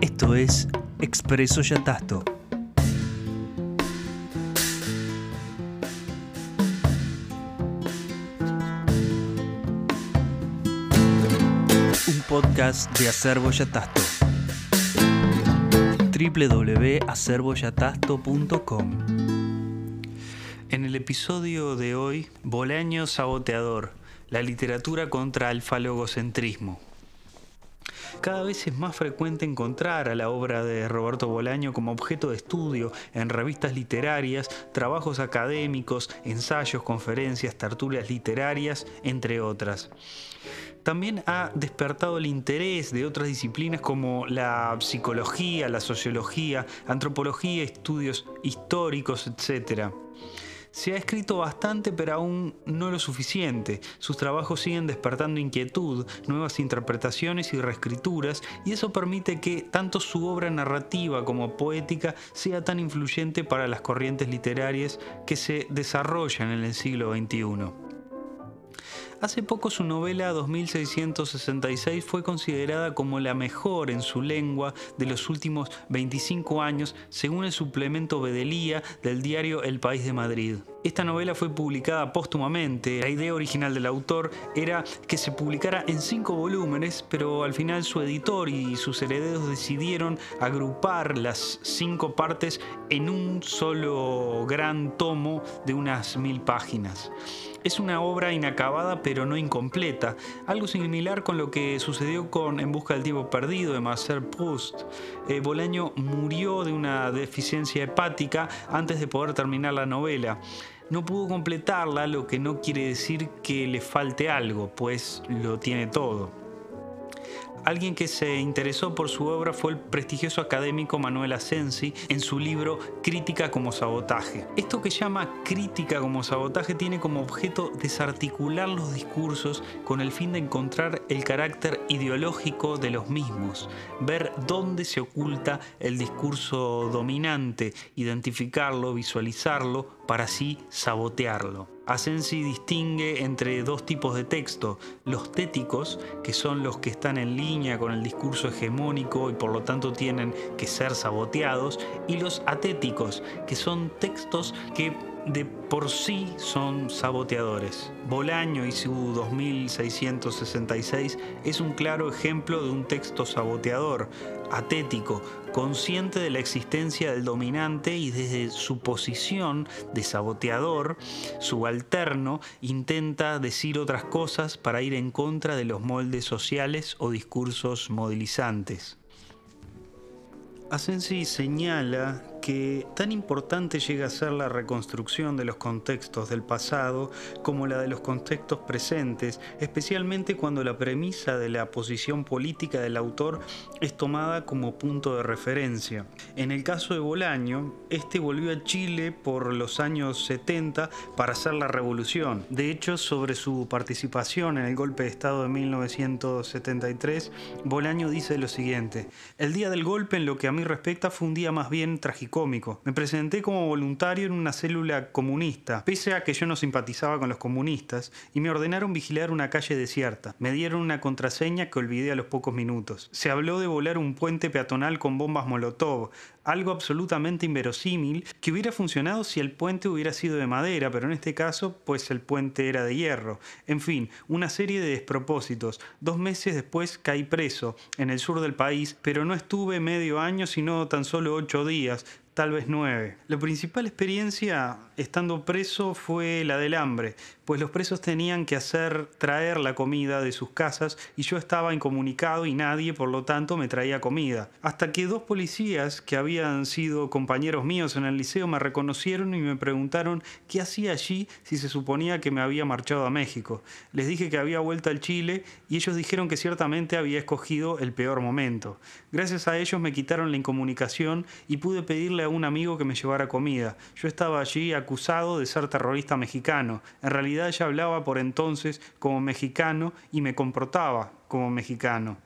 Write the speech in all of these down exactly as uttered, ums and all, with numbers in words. Esto es Expreso Yatasto. Un podcast de Acerbo Yatasto. doble u doble u doble u punto acerbo yatasto punto com. En el episodio de hoy, Bolaño saboteador, la literatura contra el falogocentrismo. Cada vez es más frecuente encontrar a la obra de Roberto Bolaño como objeto de estudio en revistas literarias, trabajos académicos, ensayos, conferencias, tertulias literarias, entre otras. También ha despertado el interés de otras disciplinas como la psicología, la sociología, antropología, estudios históricos, etcétera. Se ha escrito bastante, pero aún no lo suficiente. Sus trabajos siguen despertando inquietud, nuevas interpretaciones y reescrituras, y eso permite que tanto su obra narrativa como poética sea tan influyente para las corrientes literarias que se desarrollan en el siglo veintiuno. Hace poco su novela dos mil seiscientos sesenta y seis fue considerada como la mejor en su lengua de los últimos veinticinco años, según el suplemento Babelia del diario El País de Madrid. Esta novela fue publicada póstumamente. La idea original del autor era que se publicara en cinco volúmenes, pero al final su editor y sus herederos decidieron agrupar las cinco partes en un solo gran tomo de unas mil páginas. Es una obra inacabada pero no incompleta, algo similar con lo que sucedió con En busca del tiempo perdido de Marcel Proust. Eh, Bolaño murió de una deficiencia hepática antes de poder terminar la novela. No pudo completarla, lo que no quiere decir que le falte algo, pues lo tiene todo. Alguien que se interesó por su obra fue el prestigioso académico Manuel Asensi en su libro Crítica como sabotaje. Esto que llama crítica como sabotaje tiene como objeto desarticular los discursos con el fin de encontrar el carácter ideológico de los mismos, ver dónde se oculta el discurso dominante, identificarlo, visualizarlo, para así sabotearlo. Asensi distingue entre dos tipos de texto: los téticos, que son los que están en línea con el discurso hegemónico y por lo tanto tienen que ser saboteados, y los atéticos, que son textos que de por sí son saboteadores. Bolaño y su dos mil seiscientos sesenta y seis es un claro ejemplo de un texto saboteador, atético, consciente de la existencia del dominante y desde su posición de saboteador, subalterno, intenta decir otras cosas para ir en contra de los moldes sociales o discursos modelizantes. Asensi señala que tan importante llega a ser la reconstrucción de los contextos del pasado como la de los contextos presentes, especialmente cuando la premisa de la posición política del autor es tomada como punto de referencia. En el caso de Bolaño, este volvió a Chile por los años setenta para hacer la revolución. De hecho, sobre su participación en el golpe de Estado de mil novecientos setenta y tres, Bolaño dice lo siguiente: el día del golpe, en lo que a mí respecta, fue un día más bien tragicómico. Cómico. Me presenté como voluntario en una célula comunista, pese a que yo no simpatizaba con los comunistas, y me ordenaron vigilar una calle desierta. Me dieron una contraseña que olvidé a los pocos minutos. Se habló de volar un puente peatonal con bombas molotov, algo absolutamente inverosímil que hubiera funcionado si el puente hubiera sido de madera, pero en este caso, pues el puente era de hierro. En fin, una serie de despropósitos. Dos meses después caí preso en el sur del país, pero no estuve medio año, sino tan solo ocho días, tal vez nueve. La principal experiencia estando preso fue la del hambre, pues los presos tenían que hacer traer la comida de sus casas y yo estaba incomunicado y nadie, por lo tanto, me traía comida. Hasta que dos policías que habían sido compañeros míos en el liceo me reconocieron y me preguntaron qué hacía allí si se suponía que me había marchado a México. Les dije que había vuelto al Chile y ellos dijeron que ciertamente había escogido el peor momento. Gracias a ellos me quitaron la incomunicación y pude pedirle a un amigo que me llevara comida. Yo estaba allí acusado de ser terrorista mexicano. En realidad ya hablaba por entonces como mexicano y me comportaba como mexicano.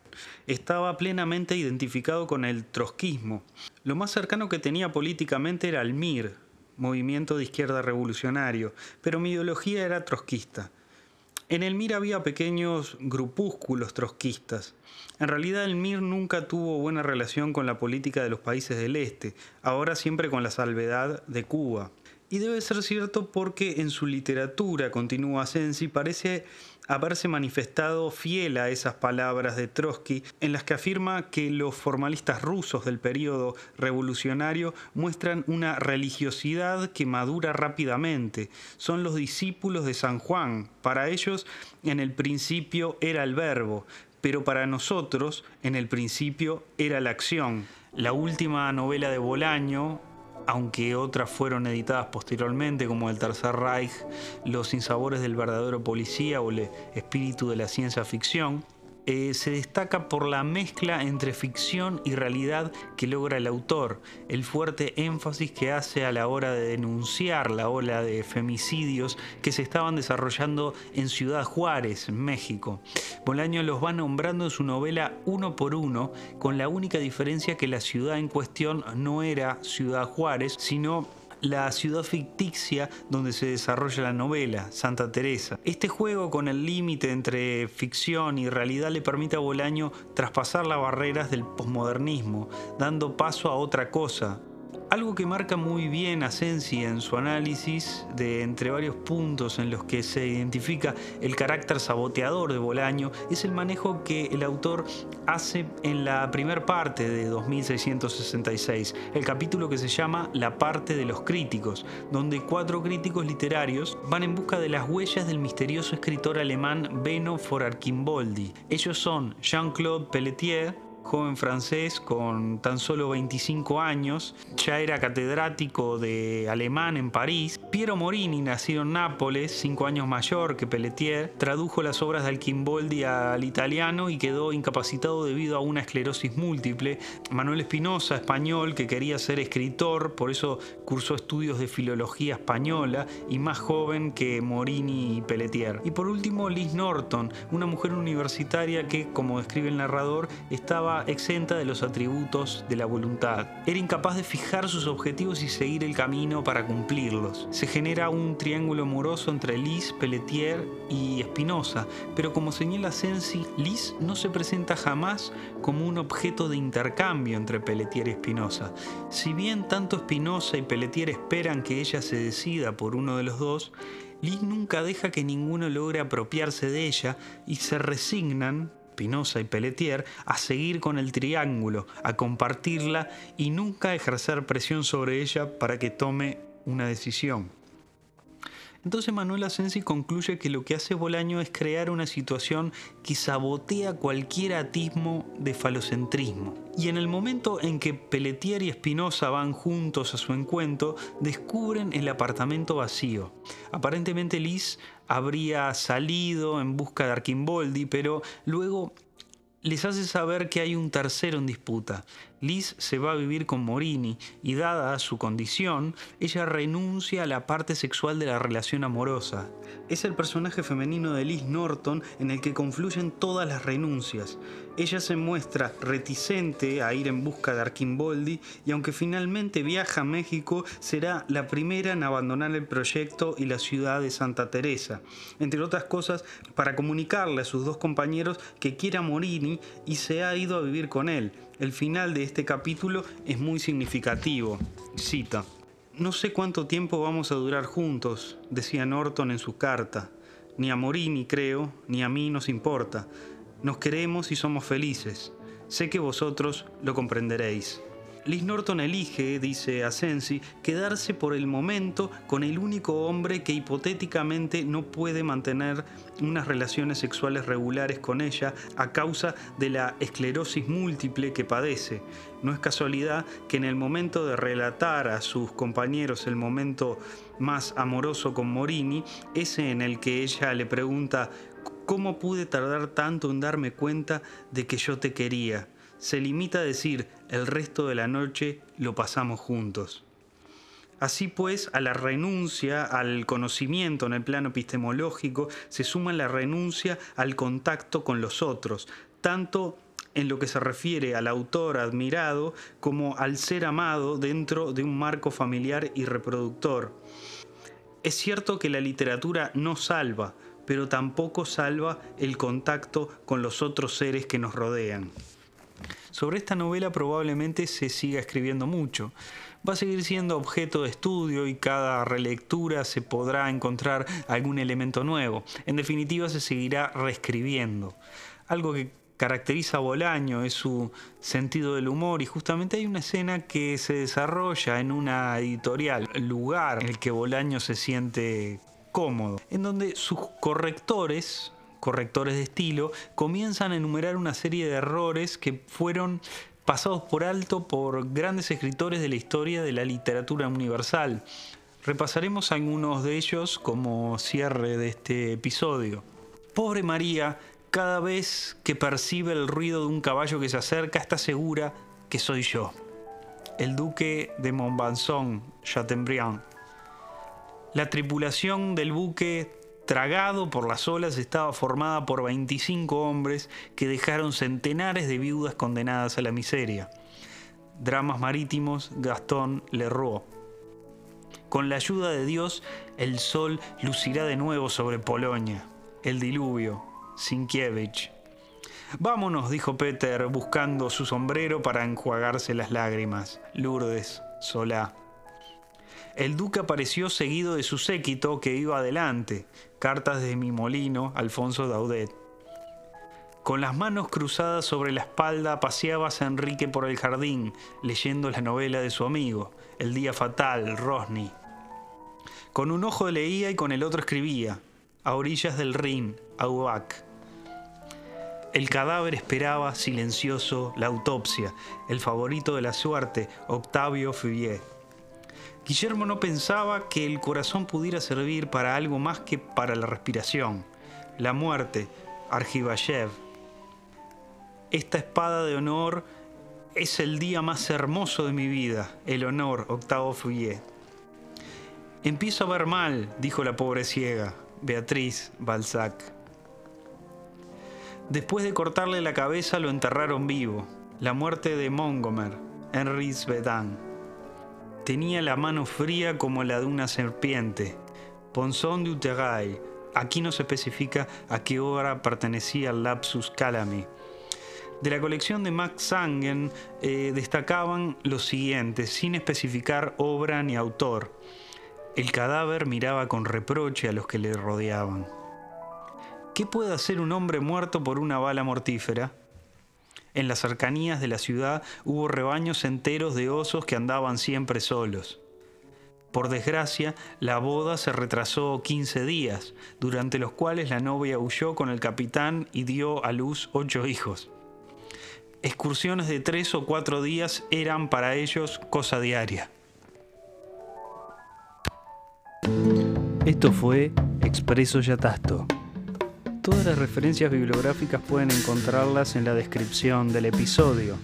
Estaba plenamente identificado con el trotskismo. Lo más cercano que tenía políticamente era el M I R, Movimiento de Izquierda Revolucionario, pero mi ideología era trotskista. En el M I R había pequeños grupúsculos trotskistas. En realidad el M I R nunca tuvo buena relación con la política de los países del este, ahora siempre con la salvedad de Cuba. Y debe ser cierto porque en su literatura, continúa Asensi, parece haberse manifestado fiel a esas palabras de Trotsky en las que afirma que los formalistas rusos del periodo revolucionario muestran una religiosidad que madura rápidamente. Son los discípulos de San Juan. Para ellos, en el principio era el verbo, pero para nosotros, en el principio era la acción. La última novela de Bolaño, aunque otras fueron editadas posteriormente, como El Tercer Reich, Los sinsabores del verdadero policía o El espíritu de la ciencia ficción, eh, se destaca por la mezcla entre ficción y realidad que logra el autor, el fuerte énfasis que hace a la hora de denunciar la ola de femicidios que se estaban desarrollando en Ciudad Juárez, México. Bolaño los va nombrando en su novela uno por uno, con la única diferencia que la ciudad en cuestión no era Ciudad Juárez, sino la ciudad ficticia donde se desarrolla la novela, Santa Teresa. Este juego con el límite entre ficción y realidad le permite a Bolaño traspasar las barreras del posmodernismo, dando paso a otra cosa. Algo que marca muy bien Asensi en su análisis de entre varios puntos en los que se identifica el carácter saboteador de Bolaño es el manejo que el autor hace en la primera parte de dos mil seiscientos sesenta y seis, el capítulo que se llama La parte de los críticos, donde cuatro críticos literarios van en busca de las huellas del misterioso escritor alemán Benno von Archimboldi. Ellos son Jean-Claude Pelletier, joven francés con tan solo veinticinco años, ya era catedrático de alemán en París. Piero Morini, nacido en Nápoles, cinco años mayor que Pelletier, tradujo las obras de Archimboldi al italiano y quedó incapacitado debido a una esclerosis múltiple. Manuel Espinoza, español, que quería ser escritor, por eso cursó estudios de filología española y más joven que Morini y Pelletier. Y por último, Liz Norton, una mujer universitaria que, como describe el narrador, estaba exenta de los atributos de la voluntad. Era incapaz de fijar sus objetivos y seguir el camino para cumplirlos. Se genera un triángulo amoroso entre Liz, Pelletier y Espinoza, pero como señala Asensi, Liz no se presenta jamás como un objeto de intercambio entre Pelletier y Espinoza. Si bien tanto Espinoza y Pelletier esperan que ella se decida por uno de los dos, Liz nunca deja que ninguno logre apropiarse de ella y se resignan, Espinoza y Pelletier, a seguir con el triángulo, a compartirla y nunca ejercer presión sobre ella para que tome una decisión. Entonces Manuel Asensi concluye que lo que hace Bolaño es crear una situación que sabotea cualquier atisbo de falocentrismo. Y en el momento en que Pelletier y Espinoza van juntos a su encuentro, descubren el apartamento vacío. Aparentemente Liz habría salido en busca de Archimboldi, pero luego les hace saber que hay un tercero en disputa. Liz se va a vivir con Morini y, dada su condición, ella renuncia a la parte sexual de la relación amorosa. Es el personaje femenino de Liz Norton en el que confluyen todas las renuncias. Ella se muestra reticente a ir en busca de Archimboldi y, aunque finalmente viaja a México, será la primera en abandonar el proyecto y la ciudad de Santa Teresa, entre otras cosas para comunicarle a sus dos compañeros que quiere a Morini y se ha ido a vivir con él. El final de este capítulo es muy significativo. Cita: "No sé cuánto tiempo vamos a durar juntos", decía Norton en su carta. "Ni a Morini, creo, ni a mí nos importa. Nos queremos y somos felices. Sé que vosotros lo comprenderéis". Liz Norton elige, dice Asensi, quedarse por el momento con el único hombre que hipotéticamente no puede mantener unas relaciones sexuales regulares con ella a causa de la esclerosis múltiple que padece. No es casualidad que en el momento de relatar a sus compañeros el momento más amoroso con Morini, ese en el que ella le pregunta «¿Cómo pude tardar tanto en darme cuenta de que yo te quería?», se limita a decir: el resto de la noche lo pasamos juntos. Así pues, a la renuncia al conocimiento en el plano epistemológico se suma la renuncia al contacto con los otros, tanto en lo que se refiere al autor admirado como al ser amado dentro de un marco familiar y reproductor. Es cierto que la literatura no salva, pero tampoco salva el contacto con los otros seres que nos rodean. Sobre esta novela probablemente se siga escribiendo mucho. Va a seguir siendo objeto de estudio y cada relectura se podrá encontrar algún elemento nuevo. En definitiva, se seguirá reescribiendo. Algo que caracteriza a Bolaño es su sentido del humor, y justamente hay una escena que se desarrolla en una editorial, lugar en el que Bolaño se siente cómodo, en donde sus correctores, correctores de estilo, comienzan a enumerar una serie de errores que fueron pasados por alto por grandes escritores de la historia de la literatura universal. Repasaremos algunos de ellos como cierre de este episodio. Pobre María, cada vez que percibe el ruido de un caballo que se acerca, está segura que soy yo. El duque de Montbazon, Chateaubriand. La tripulación del buque tragado por las olas estaba formada por veinticinco hombres que dejaron centenares de viudas condenadas a la miseria. Dramas marítimos, Gastón Leroux. Con la ayuda de Dios, el sol lucirá de nuevo sobre Polonia. El diluvio, Sienkiewicz. Vámonos, dijo Peter, buscando su sombrero para enjuagarse las lágrimas. Lourdes, Solá. El duque apareció seguido de su séquito que iba adelante. Cartas de mi molino, Alfonso Daudet. Con las manos cruzadas sobre la espalda paseabase Enrique por el jardín, leyendo la novela de su amigo, El día fatal, Rosny. Con un ojo leía y con el otro escribía, a orillas del Rin, Aubac. El cadáver esperaba, silencioso, la autopsia, el favorito de la suerte, Octavio Feuillet. Guillermo no pensaba que el corazón pudiera servir para algo más que para la respiración. La muerte, Archibashev. Esta espada de honor es el día más hermoso de mi vida, el honor, Octave Feuillet. Empiezo a ver mal, dijo la pobre ciega, Beatriz Balzac. Después de cortarle la cabeza lo enterraron vivo. La muerte de Montgomery, Henri Svedan. Tenía la mano fría como la de una serpiente. Ponson de Uterray. Aquí no se especifica a qué obra pertenecía el lapsus calami. De la colección de Max Sangen eh, destacaban los siguientes, sin especificar obra ni autor. El cadáver miraba con reproche a los que le rodeaban. ¿Qué puede hacer un hombre muerto por una bala mortífera? En las cercanías de la ciudad hubo rebaños enteros de osos que andaban siempre solos. Por desgracia, la boda se retrasó quince días, durante los cuales la novia huyó con el capitán y dio a luz ocho hijos. Excursiones de tres o cuatro días eran para ellos cosa diaria. Esto fue Expreso Yatasto. Todas las referencias bibliográficas pueden encontrarlas en la descripción del episodio.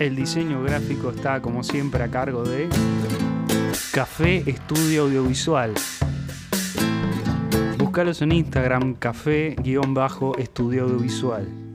El diseño gráfico está, como siempre, a cargo de Café Estudio Audiovisual. Búscalos en Instagram, café guión bajo estudio audiovisual.